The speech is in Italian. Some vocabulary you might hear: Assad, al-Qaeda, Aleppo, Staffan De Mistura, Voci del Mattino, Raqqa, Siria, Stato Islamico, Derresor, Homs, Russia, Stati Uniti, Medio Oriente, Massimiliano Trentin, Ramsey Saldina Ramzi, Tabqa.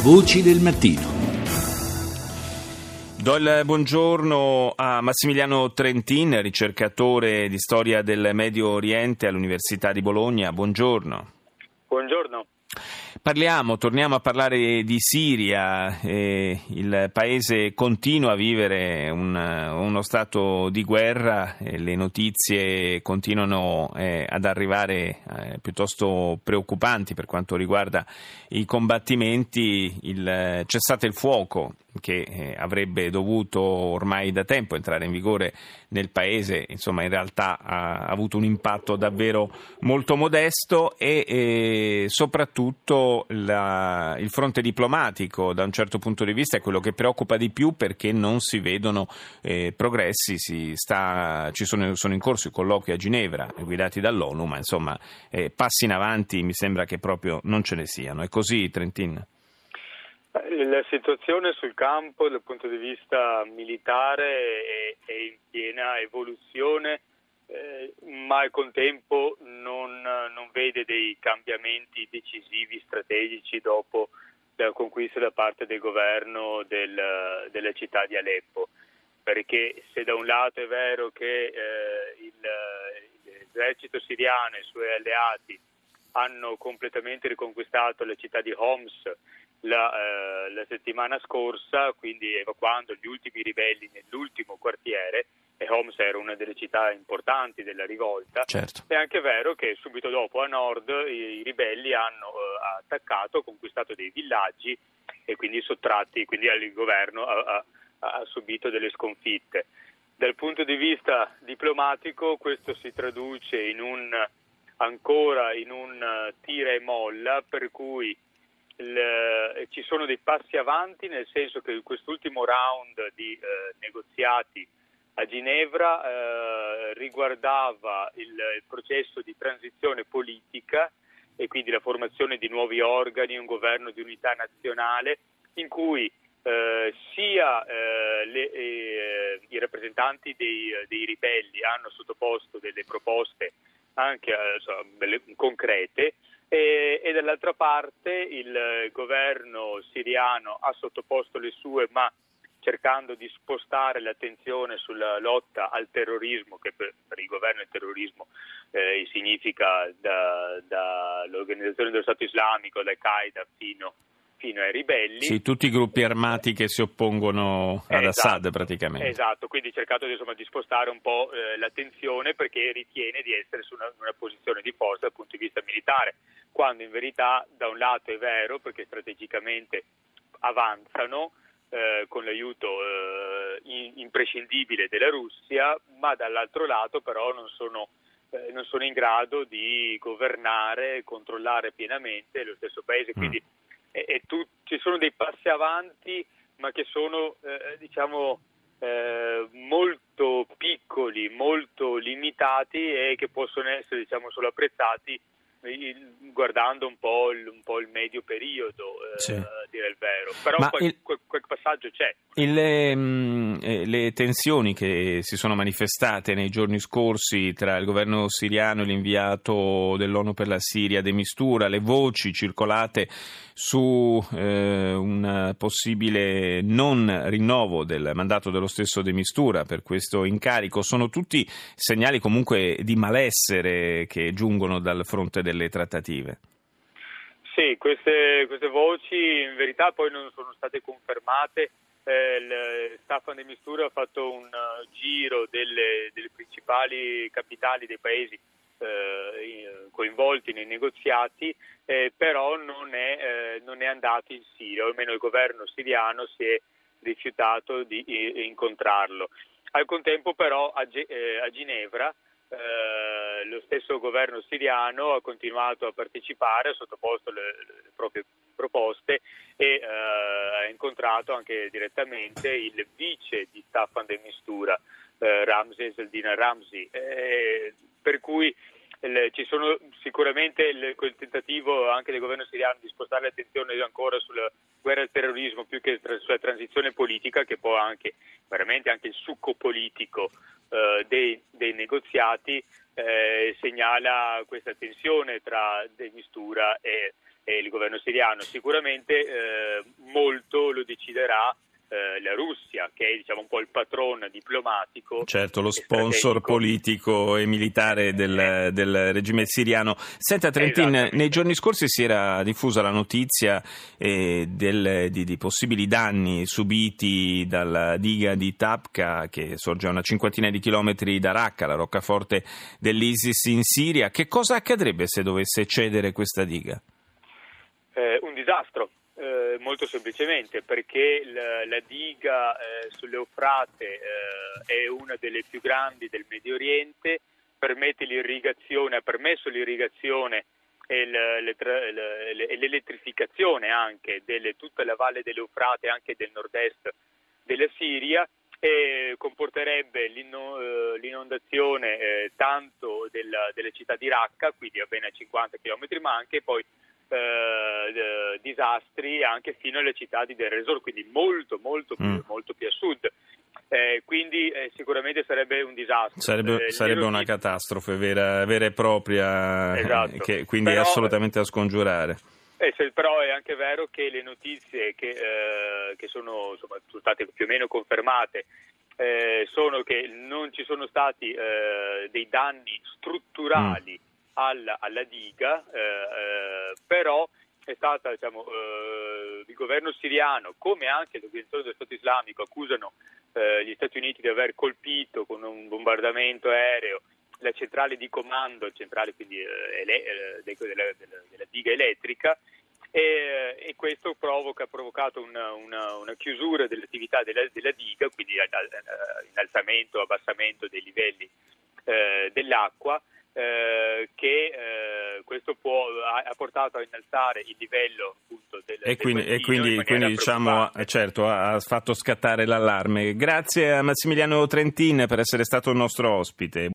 Voci del mattino. Do il buongiorno a Massimiliano Trentin, ricercatore di storia del Medio Oriente all'Università di Bologna. Buongiorno. Buongiorno. Torniamo a parlare di Siria. Il paese continua a vivere uno stato di guerra, le notizie continuano ad arrivare piuttosto preoccupanti per quanto riguarda i combattimenti. Il cessate il fuoco che avrebbe dovuto ormai da tempo entrare in vigore nel paese, insomma, in realtà ha avuto un impatto davvero molto modesto e soprattutto il fronte diplomatico da un certo punto di vista è quello che preoccupa di più, perché non si vedono progressi. Sono in corso i colloqui a Ginevra guidati dall'ONU, ma insomma passi in avanti mi sembra che proprio non ce ne siano. È così, Trentin? La situazione sul campo dal punto di vista militare è in piena evoluzione, ma al contempo non vede dei cambiamenti decisivi, strategici, dopo la conquista da parte del governo della città di Aleppo. Perché se da un lato è vero che l'esercito siriano e i suoi alleati hanno completamente riconquistato la città di Homs la settimana scorsa, quindi evacuando gli ultimi ribelli nell'ultimo quartiere, e Homs era una delle città importanti della rivolta, certo. È anche vero che subito dopo a nord i ribelli hanno attaccato, conquistato dei villaggi e quindi sottratti, quindi il governo ha subito delle sconfitte. Dal punto di vista diplomatico questo si traduce in un tira e molla, per cui ci sono dei passi avanti, nel senso che in quest'ultimo round di negoziati a Ginevra riguardava il processo di transizione politica e quindi la formazione di nuovi organi, un governo di unità nazionale in cui i rappresentanti dei ribelli hanno sottoposto delle proposte anche concrete, e dall'altra parte il governo siriano ha sottoposto le sue, ma cercando di spostare l'attenzione sulla lotta al terrorismo, che per il governo il terrorismo significa dall'organizzazione dello Stato Islamico, al-Qaeda fino ai ribelli. Sì, tutti i gruppi armati che si oppongono ad Assad praticamente. Esatto, quindi cercato di spostare un po' l'attenzione, perché ritiene di essere su una posizione di forza dal punto di vista militare, quando in verità da un lato è vero perché strategicamente avanzano con l'aiuto imprescindibile della Russia, ma dall'altro lato però non sono in grado di governare e controllare pienamente lo stesso paese, quindi ci sono dei passi avanti, ma che sono molto piccoli, molto limitati, e che possono essere solo apprezzati guardando un po' il medio periodo, sì. A dire il vero, però quel passaggio c'è. Le tensioni che si sono manifestate nei giorni scorsi tra il governo siriano e l'inviato dell'ONU per la Siria De Mistura, le voci circolate su un possibile non rinnovo del mandato dello stesso De Mistura per questo incarico, sono tutti segnali comunque di malessere che giungono dal fronte delle trattative. Sì, queste voci in verità poi non sono state confermate. Staffan De Mistura ha fatto un giro delle principali capitali dei paesi coinvolti nei negoziati, però non è andato in Siria, o almeno il governo siriano si è rifiutato di incontrarlo. Al contempo però a Ginevra lo stesso governo siriano ha continuato a partecipare, ha sottoposto le proprie proposte e ha incontrato anche direttamente il vice di Staffan De Mistura, Ramsey Saldina Ramzi, per cui ci sono sicuramente quel tentativo anche del governo siriano di spostare l'attenzione ancora sulla guerra al terrorismo più che sulla transizione politica, che può anche veramente anche il succo politico dei negoziati, segnala questa tensione tra De Mistura e il governo siriano. Sicuramente molto lo deciderà la Russia, che è diciamo un po' il patron diplomatico, certo, lo sponsor politico e militare del regime siriano. Senta Trentin, nei giorni scorsi si era diffusa la notizia di possibili danni subiti dalla diga di Tabqa, che sorge a una cinquantina di chilometri da Raqqa, la roccaforte dell'ISIS in Siria. Che cosa accadrebbe se dovesse cedere questa diga? Un disastro. Molto semplicemente perché la diga sull'Eufrate è una delle più grandi del Medio Oriente, ha permesso l'irrigazione e l'elettrificazione anche di tutta la valle dell'Eufrate, anche del nord-est della Siria, e comporterebbe l'inondazione tanto della città di Raqqa, quindi appena 50 km, ma anche poi disastri anche fino alle città di Derresor, quindi molto più a sud, quindi sicuramente sarebbe un disastro, sarebbe una catastrofe vera e propria, esatto. Che quindi però, è assolutamente da scongiurare. Però è anche vero che le notizie che sono state più o meno confermate sono che non ci sono stati dei danni strutturali alla diga, però è stata, il governo siriano, come anche l'organizzazione dello Stato Islamico, accusano gli Stati Uniti di aver colpito con un bombardamento aereo la centrale di comando, della diga elettrica, e questo ha provocato una chiusura dell'attività della diga, quindi innalzamento, abbassamento dei livelli dell'acqua, che questo ha portato a innalzare il livello appunto e quindi diciamo, certo, ha fatto scattare l'allarme. Grazie a Massimiliano Trentin per essere stato il nostro ospite.